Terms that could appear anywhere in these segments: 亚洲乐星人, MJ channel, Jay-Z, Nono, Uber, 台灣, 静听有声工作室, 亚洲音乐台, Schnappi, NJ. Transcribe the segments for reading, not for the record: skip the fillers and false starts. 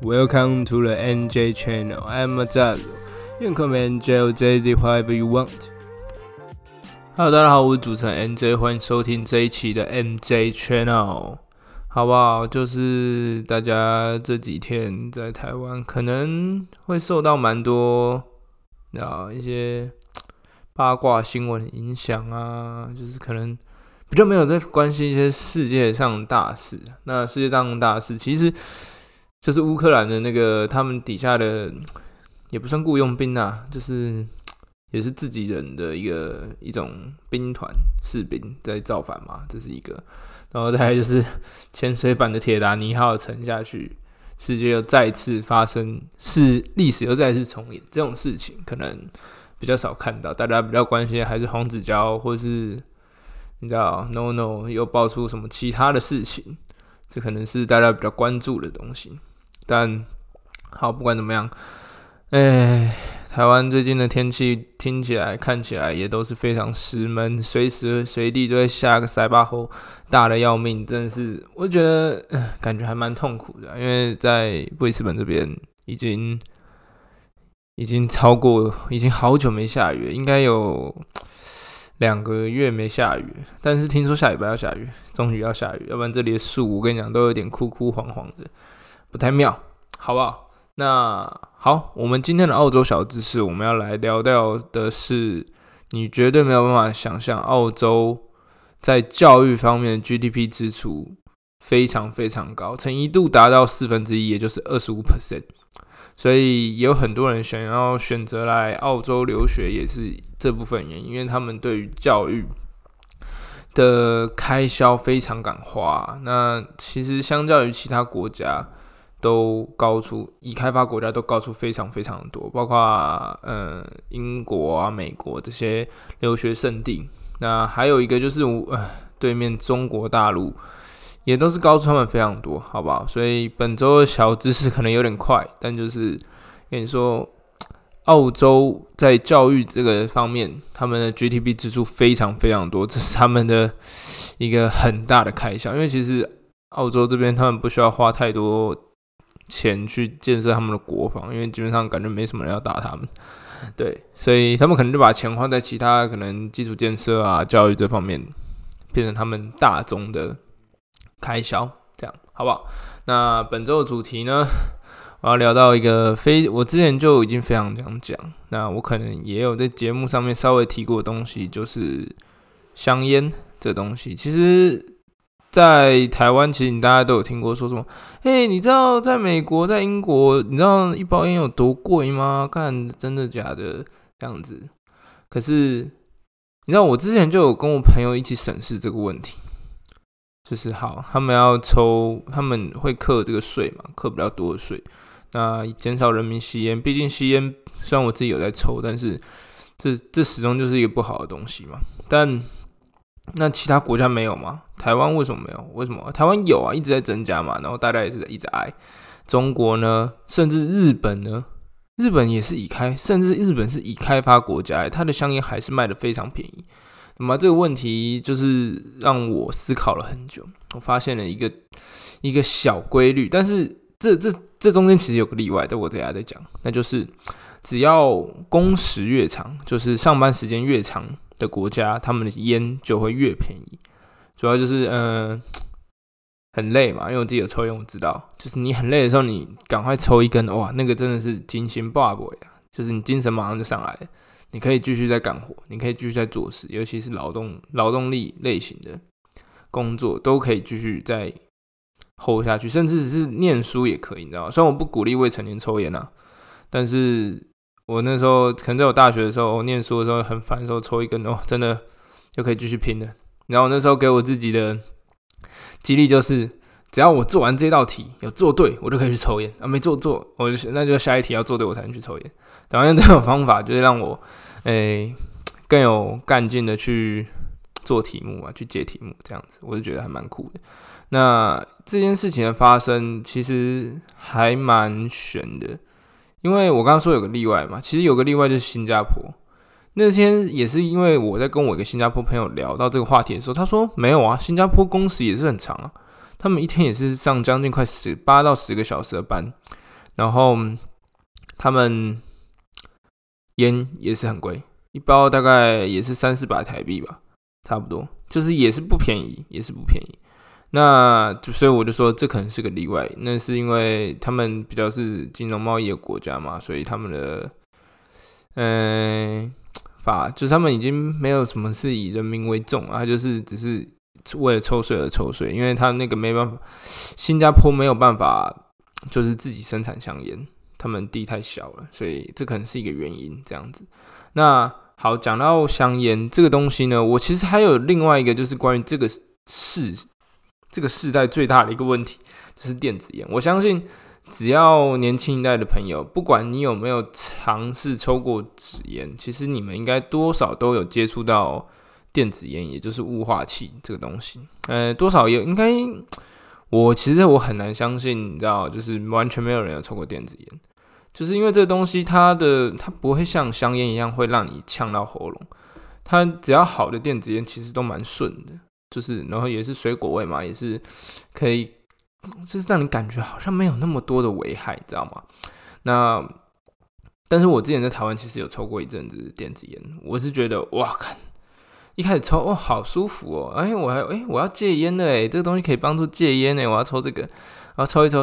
Welcome to the NJ channel. I'm Zazu. You can call me NJ or Jay-Z, whatever you want. Hello， 大家好，我是主持人 NJ， 欢迎收听这一期的 MJ channel， 好不好？就是大家这几天在台湾可能会受到蛮多一些八卦新闻的影响啊，就是可能比较没有在关心一些世界上的大事。那世界上的大事其实就是乌克兰的那个他们底下的也不算雇佣兵啊，就是也是自己人的一种兵团士兵在造反嘛，这是一个。然后再来就是潜水版的铁达尼号沉下去，世界又再次发生，是历史又再次重演这种事情，可能比较少看到，大家比较关心还是黄子佼或是。你知道 Nono 又爆出什么其他的事情，这可能是大家比较关注的东西。但好，不管怎么样，台湾最近的天气听起来看起来也都是非常湿闷，随时随地都会下个塞巴吼，大的要命，真的是我觉得感觉还蛮痛苦的，因为在布里斯本这边已经超过，已经好久没下雨了，应该有2个月没下雨，但是听说下礼拜要下雨，终于要下雨，要不然这里的树我跟你讲都有点枯枯黄黄的，不太妙，好不好？那好，我们今天的澳洲小知识，我们要来聊到的是，你绝对没有办法想象澳洲在教育方面的 GDP 支出非常非常高，曾一度达到1/4，也就是 25%。所以也有很多人想要选择来澳洲留学，也是这部分原因，因为他们对于教育的开销非常敢花。那其实相较于其他国家都高出，已开发国家都高出非常非常多，包括英国啊、美国这些留学圣地。那还有一个就是对面中国大陆。也都是高出他们非常多，好不好？所以本周的小知识可能有点快，但就是跟你说，澳洲在教育这个方面，他们的 GDP 支出非常非常多，这是他们的一个很大的开销。因为其实澳洲这边他们不需要花太多钱去建设他们的国防，因为基本上感觉没什么人要打他们，对，所以他们可能就把钱花在其他可能基础建设啊、教育这方面，变成他们大宗的。开销，这样好不好？那本周的主题呢，我要聊到一个我之前就已经非常想讲，那我可能也有在节目上面稍微提过的东西，就是香烟这东西。其实，在台湾，其实你大家都有听过说什么？你知道在美国、在英国，你知道一包烟有多贵吗？看真的假的这样子。可是，你知道我之前就有跟我朋友一起审视这个问题。就是好，他们会课这个税嘛，课比较多的税，那减少人民吸烟。毕竟吸烟虽然我自己有在抽，但是这始终就是一个不好的东西嘛。但那其他国家没有吗？台湾为什么没有？为什么台湾有啊？一直在增加嘛，然后大家也是一直挨。中国呢，甚至日本呢，日本也是甚至日本是已开发国家，它的香烟还是卖得非常便宜。那么这个问题就是让我思考了很久，我发现了一个小规律，但是这中间其实有个例外，我等一下再讲，那就是只要工时越长，就是上班时间越长的国家，他们的烟就会越便宜。主要就是很累嘛，因为我自己有抽烟，我知道，就是你很累的时候，你赶快抽一根，哇，那个真的是精神爆棚呀，就是你精神马上就上来了。你可以继续在干活，你可以继续在做事，尤其是劳动力类型的工作，都可以继续再hold下去，甚至是念书也可以，你知道吗？虽然我不鼓励未成年抽烟啊，但是我那时候可能在我大学的时候，念书的时候很烦的时候抽一根，真的就可以继续拼了。然后那时候给我自己的激励就是，只要我做完这道题有做对，我就可以去抽烟啊，没做那就下一题要做对我才能去抽烟。然后用这种方法就是让我更有干劲的去做题目啊，去解题目这样子，我就觉得还蛮酷的。那这件事情的发生其实还蛮悬的，因为我刚刚说有个例外嘛，其实有个例外就是新加坡。那天也是因为我在跟我一个新加坡朋友聊到这个话题的时候，他说没有啊，新加坡工时也是很长啊，他们一天也是上将近快18到10个小时的班，然后他们烟也是很贵，一包大概也是300-400台币吧，差不多，就是也是不便宜，也是不便宜。那所以我就说这可能是个例外，那是因为他们比较是金融贸易的国家嘛，所以他们的就是他们已经没有什么是以人民为重啊，就是只是为了抽税而抽税，因为他那个没办法，新加坡没有办法就是自己生产香烟，他们地太小了，所以这可能是一个原因这样子。那好，讲到香烟这个东西呢，我其实还有另外一个就是关于这个世代最大的一个问题就是电子烟。我相信只要年轻一代的朋友，不管你有没有尝试抽过纸烟，其实你们应该多少都有接触到电子烟，也就是雾化器这个东西。多少也应该，我很难相信，你知道，就是完全没有人有抽过电子烟，就是因为这个东西它不会像香烟一样会让你呛到喉咙，它只要好的电子烟其实都蛮顺的。就是，然后也是水果味嘛，也是可以，就是让你感觉好像没有那么多的危害，你知道吗？那，但是我之前在台湾其实有抽过一阵子电子烟，我是觉得哇，一开始抽哦，好舒服哦，我要戒烟了哎，这个东西可以帮助戒烟哎，我要抽这个，然后抽一抽，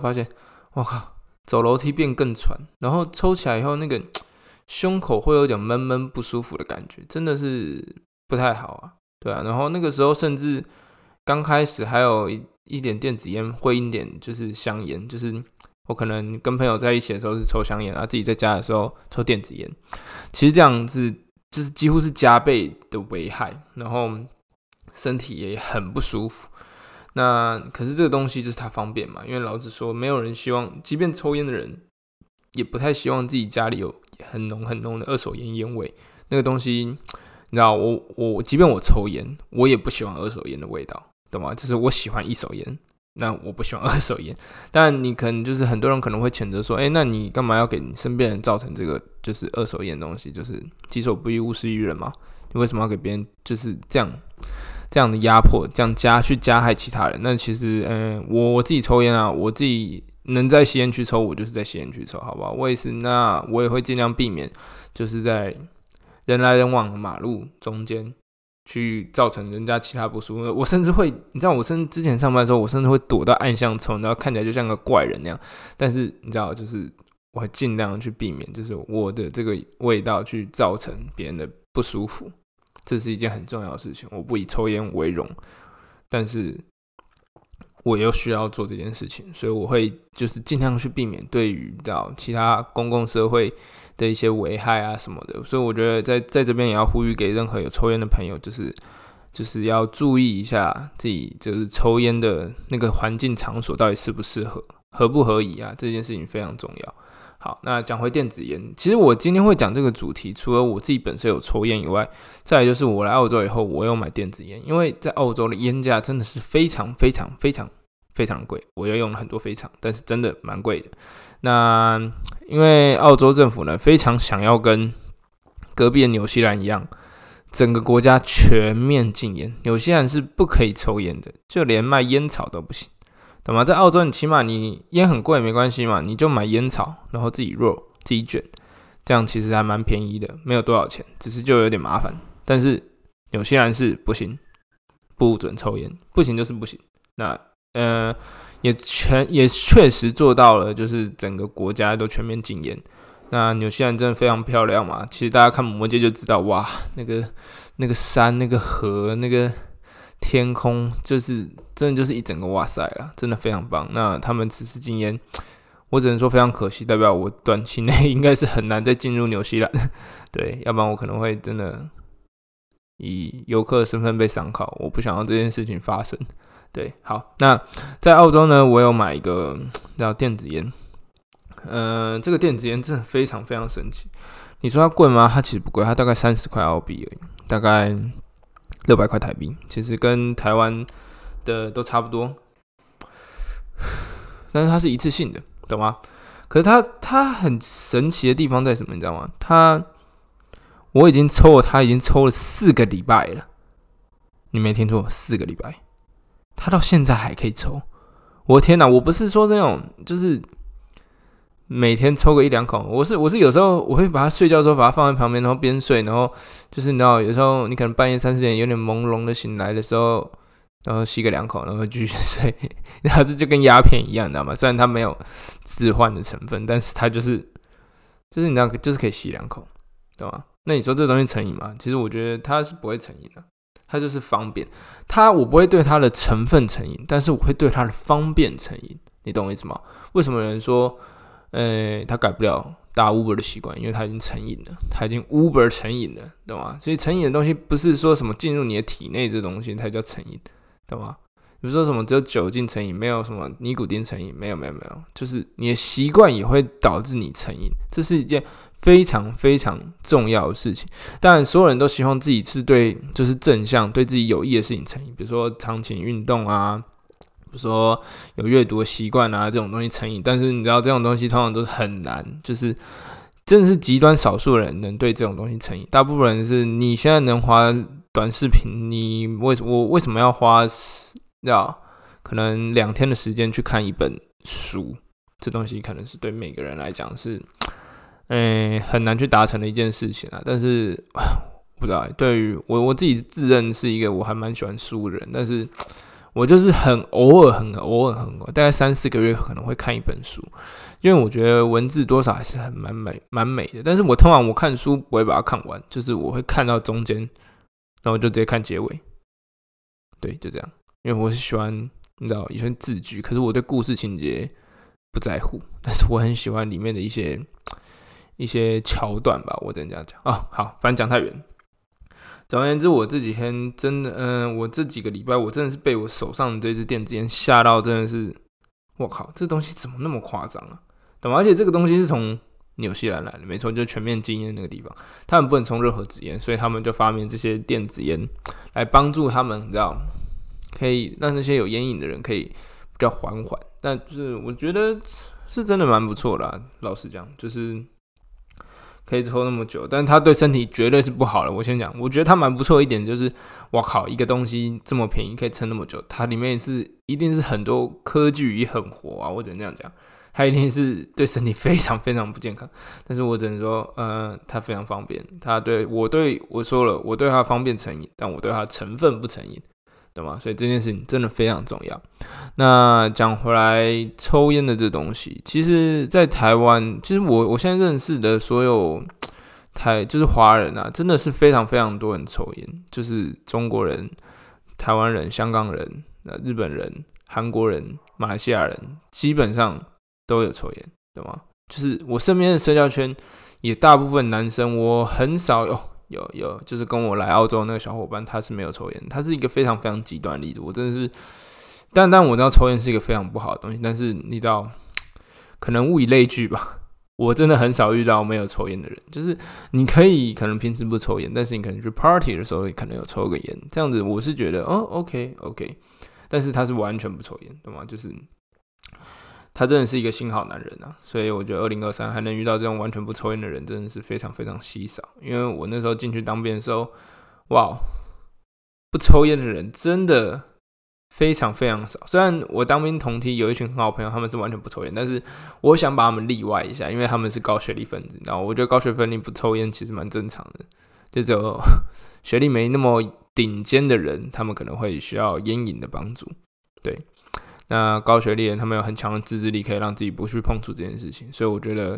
发现哇靠，走楼梯变更喘，然后抽起来以后那个胸口会有点闷闷不舒服的感觉，真的是不太好啊。对啊，然后那个时候甚至刚开始还有一点电子烟，会一点就是香烟，就是我可能跟朋友在一起的时候是抽香烟，自己在家的时候抽电子烟。其实这样子就是几乎是加倍的危害，然后身体也很不舒服。那可是这个东西就是它方便嘛，因为老子说没有人希望，即便抽烟的人也不太希望自己家里有很浓很浓的二手烟烟味，那个东西。你知道我即便我抽烟，我也不喜欢二手烟的味道，懂吗？就是我喜欢一手烟，那我不喜欢二手烟。但你可能就是很多人可能会谴责说，那你干嘛要给你身边人造成这个就是二手烟的东西？就是己所不欲，勿施于人嘛。你为什么要给别人就是这样的压迫，这样去加害其他人？那其实，我自己抽烟啊，我自己能在吸烟区抽，我就是在吸烟区抽，好不好？我也会尽量避免，就是在人来人往的马路中间去造成人家其他不舒服，我甚至会，你知道，之前上班的时候，我甚至会躲到暗巷抽，然后看起来就像个怪人那样。但是你知道，就是我尽量去避免，就是我的这个味道去造成别人的不舒服，这是一件很重要的事情。我不以抽烟为荣，但是我又需要做这件事情，所以我会就是尽量去避免对于到其他公共社会的一些危害啊什么的，所以我觉得在这边也要呼吁给任何有抽烟的朋友，就是要注意一下自己就是抽烟的那个环境场所到底适不适合，合不合宜啊，这件事情非常重要。好，那讲回电子烟，其实我今天会讲这个主题，除了我自己本身有抽烟以外，再来就是我来澳洲以后，我又买电子烟，因为在澳洲的烟价真的是非常非常非常非常贵，我又用了很多非常，但是真的蛮贵的。那因为澳洲政府呢，非常想要跟隔壁的纽西兰一样，整个国家全面禁烟。纽西兰是不可以抽烟的，就连卖烟草都不行，懂吗？在澳洲，你起码你烟很贵没关系嘛，你就买烟草，然后自己roll，自己卷，这样其实还蛮便宜的，没有多少钱，只是就有点麻烦。但是纽西兰是不行，不准抽烟，不行就是不行。那也确实做到了，就是整个国家都全面禁烟。那纽西兰真的非常漂亮嘛，其实大家看魔戒就知道，哇，那个山、那个河、那个天空，就是真的就是一整个哇塞啦，真的非常棒。那他们此次禁烟，我只能说非常可惜，代表我短期内应该是很难再进入纽西兰，对，要不然我可能会真的以游客的身份被上铐，我不想要这件事情发生。对，好，那在澳洲呢，我有买一个叫电子烟，这个电子烟真的非常非常神奇。你说它贵吗？它其实不贵，它大概30块澳币而已，大概600块台币，其实跟台湾的都差不多。但是它是一次性的，懂吗？可是它很神奇的地方在什么？你知道吗？我已经抽了4个礼拜了，你没听错，4个礼拜。他到现在还可以抽，我的天哪！我不是说那种，就是每天抽个一两口。我是有时候我会把它睡觉的时候把它放在旁边，然后边睡，然后就是你知道有时候你可能半夜3-4点有点朦胧的醒来的时候，然后吸个两口，然后继续睡。然后这就跟鸦片一样，你知道吗？虽然它没有致幻的成分，但是它就是你知道就是可以吸两口，懂吗？那你说这东西成瘾吗？其实我觉得它是不会成瘾的，它就是方便。我不会对它的成分成瘾，但是我会对它的方便成瘾，你懂我意思吗？为什么有人说他改不了打 Uber 的习惯，因为他已经成瘾了，他已经 Uber 成瘾了，懂吗？所以成瘾的东西不是说什么进入你的体内这东西才叫成瘾，懂吗？比如说什么只有酒精成瘾，没有什么尼古丁成瘾，没有，就是你的习惯也会导致你成瘾，这是一件非常非常重要的事情。当然，所有人都希望自己是对就是正向、对自己有益的事情成瘾，比如说长期运动啊。比如说有阅读的习惯啊，这种东西成瘾，但是你知道这种东西通常都是很难，就是真的是极端少数人能对这种东西成瘾。大部分人是你现在能滑短视频，我为什么要花可能2天的时间去看一本书？这东西可能是对每个人来讲是很难去达成的一件事情啊。但是不知道，对于我自己自认是一个我还蛮喜欢书的人，但是我就是很偶尔，大概3-4个月可能会看一本书，因为我觉得文字多少还是很蛮美的。但是我通常我看书不会把它看完，就是我会看到中间，然后就直接看结尾。对，就这样。因为我是喜欢你知道喜欢字句，可是我对故事情节不在乎，但是我很喜欢里面的一些桥段吧，我这样讲啊。好，反正讲太远。总而言之，我这几天真的，我这几个礼拜，我真的是被我手上的这支电子烟吓到，真的是，我靠，这东西怎么那么夸张啊？懂吗？而且这个东西是从纽西兰来的，没错，就是全面禁烟那个地方，他们不能抽任何纸烟，所以他们就发明这些电子烟来帮助他们，你知道，可以让那些有烟瘾的人可以比较缓缓。但就是我觉得是真的蛮不错的啊，老实讲，就是。可以抽那么久，但是它对身体绝对是不好的。我先讲，我觉得它蛮不错一点就是，哇靠，一个东西这么便宜可以撑那么久，它里面是一定是很多科技与狠活啊，我只能这样讲，它一定是对身体非常非常不健康。但是我只能说，它非常方便，它我对它方便成瘾，但我对它成分不成瘾，懂吗？所以这件事情真的非常重要。那讲回来，抽烟的这东西，其实，在台湾，其实我现在认识的所有就是华人啊，真的是非常非常多人抽烟，就是中国人、台湾人、香港人、日本人、韩国人、马来西亚人，基本上都有抽烟，懂吗？就是我身边的社交圈也大部分男生，我很少有，就是跟我来澳洲那个小伙伴，他是没有抽烟，他是一个非常非常极端的例子。我真的是，但我知道抽烟是一个非常不好的东西，但是你知道，可能物以类聚吧。我真的很少遇到没有抽烟的人，就是你可能平时不抽烟，但是你可能去 party 的时候，可能有抽个烟，这样子我是觉得，OK， 但是他是完全不抽烟，懂吗？就是。他真的是一个新好男人啊，所以我觉得2023还能遇到这种完全不抽烟的人，真的是非常非常稀少。因为我那时候进去当兵的时候，哇，不抽烟的人真的非常非常少。虽然我当兵同梯有一群很好朋友，他们是完全不抽烟，但是我想把他们例外一下，因为他们是高学历分子，然后我觉得高学历分子不抽烟其实蛮正常的，就只有学历没那么顶尖的人，他们可能会需要烟瘾的帮助，对。那高学历人他们有很强的自制力，可以让自己不去碰触这件事情，所以我觉得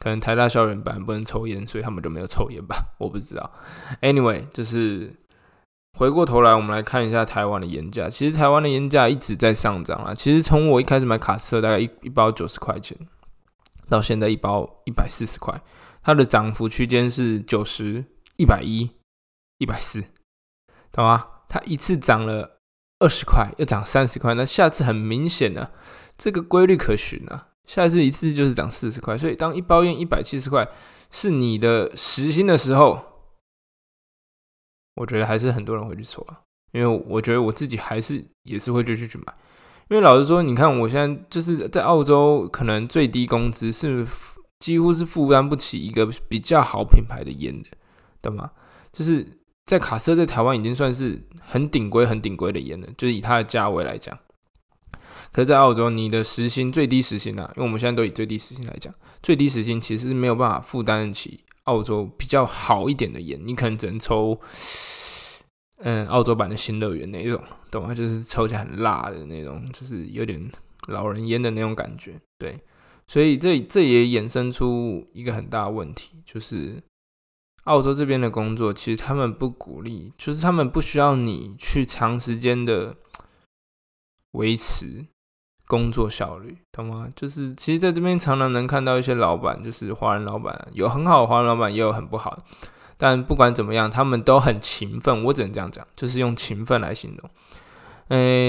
可能台大校园本来不能抽烟，所以他们就没有抽烟吧，我不知道。Anyway， 就是回过头来，我们来看一下台湾的烟价。其实台湾的烟价一直在上涨啦。其实从我一开始买卡斯特大概一包90块钱，到现在一包140块，它的涨幅区间是90、110、140，懂吗？它一次涨了。20块又涨30块，那下次很明显啊，这个规律可循啊。下次一次就是涨40块，所以当一包烟170块是你的时薪的时候，我觉得还是很多人会去抽啊。因为我觉得我自己也是会去买。因为老实说，你看我现在就是在澳洲，可能最低工资是几乎是负担不起一个比较好品牌的烟的，懂吗？就是。在卡斯特在台湾已经算是很顶规的烟了，就是以它的价位来讲，可是在澳洲你的时薪最低时薪啊，因为我们现在都以最低时薪来讲，最低时薪其实没有办法负担得起澳洲比较好一点的盐，你可能只能抽澳洲版的新乐园那一种，懂吗？就是抽起来很辣的那种，就是有点老人烟的那种感觉。对，所以 这也衍生出一个很大的问题，就是澳洲这边的工作其实他们不鼓励，就是他们不需要你去长时间的维持工作效率，懂吗？就是其实在这边常常能看到一些老板，就是华人老板，有很好的华人老板，也有很不好的，但不管怎么样他们都很勤奋，我只能这样讲，就是用勤奋来形容。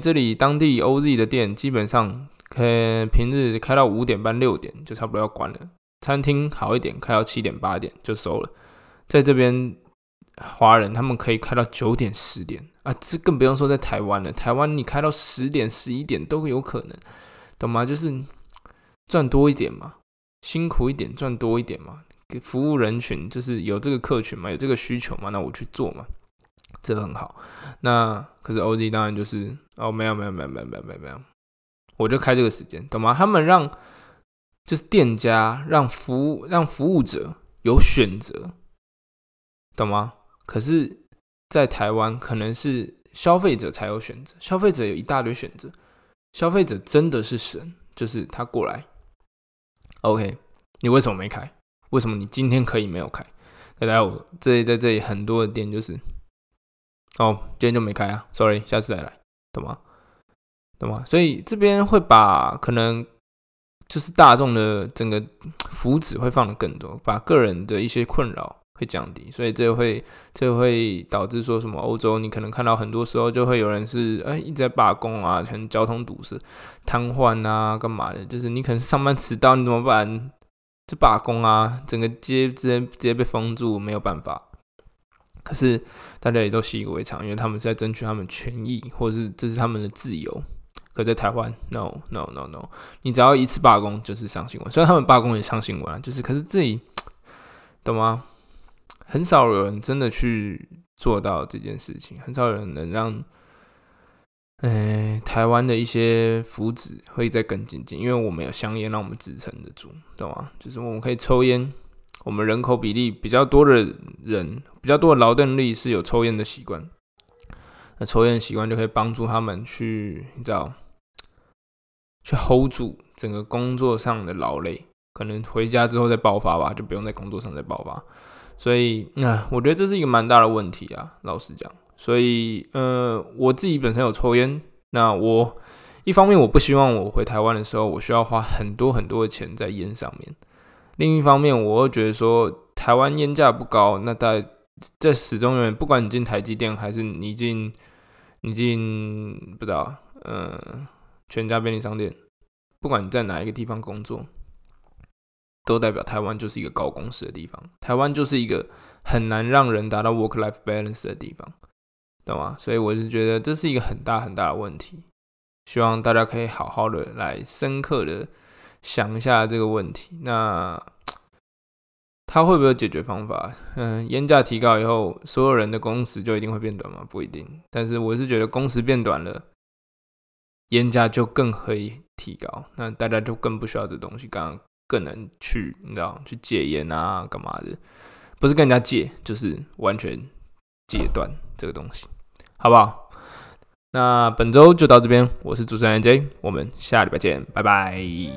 这里当地 OZ 的店基本上平日开到5点半6点就差不多要关了，餐厅好一点开到7点8点就收了。在这边华人他们可以开到9点10点啊，这更不用说在台湾了，台湾你开到10点11点都有可能，懂吗？就是赚多一点嘛，辛苦一点赚多一点嘛，给服务人群就是有这个客群嘛，有这个需求嘛，那我去做嘛，这很好。那可是 OZ 当然就是没有，我就开这个时间，懂吗？他们让就是店家让服务者有选择，懂吗？可是在台湾可能是消费者才有选择，消费者有一大堆选择，消费者真的是神，就是他过来 OK 你为什么没开，为什么你今天可以没有开？可是我在这里很多的店就是今天就没开啊 sorry 下次再来，懂吗？所以这边会把可能就是大众的整个福祉会放得更多，把个人的一些困扰会降低，所以这会导致说什么欧洲你可能看到很多时候就会有人是一直在罢工啊，可能交通堵塞瘫痪啊干嘛的，就是你可能上班迟到你怎么办？就罢工啊，整个街直接被封住，没有办法。可是大家也都习以为常，因为他们是在争取他们权益，或者是这是他们的自由。可在台湾 no， 你只要一次罢工就是上新闻，虽然他们罢工也上新闻啊，就是可是这里懂吗？很少有人真的去做到这件事情，很少有人能让台湾的一些福祉会再更精进，因为我们有香烟让我们支撑得住，懂吗？就是我们可以抽烟，我们人口比例比较多的人，比较多的劳动力是有抽烟的习惯，那抽烟的习惯就可以帮助他们去，你知道，去 hold 住整个工作上的劳累，可能回家之后再爆发吧，就不用在工作上再爆发。所以我觉得这是一个蛮大的问题啊，老实讲。所以我自己本身有抽烟，那我一方面我不希望我回台湾的时候我需要花很多很多的钱在烟上面，另一方面我又觉得说台湾烟价不高，那在始终永远不管你进台积电还是你进不知道全家便利商店，不管你在哪一个地方工作，都代表台湾就是一个高工时的地方，台湾就是一个很难让人达到 work-life balance 的地方，懂吗？所以我是觉得这是一个很大很大的问题，希望大家可以好好的来深刻的想一下这个问题。那它会不会有解决方法？烟价提高以后，所有人的工时就一定会变短吗？不一定。但是我是觉得工时变短了，烟价就更可以提高，那大家就更不需要这东西，更能去，你知道，去戒烟啊，干嘛的？不是跟人家戒，就是完全戒断这个东西，好不好？那本周就到这边，我是主持人 NJ， 我们下礼拜见，拜拜。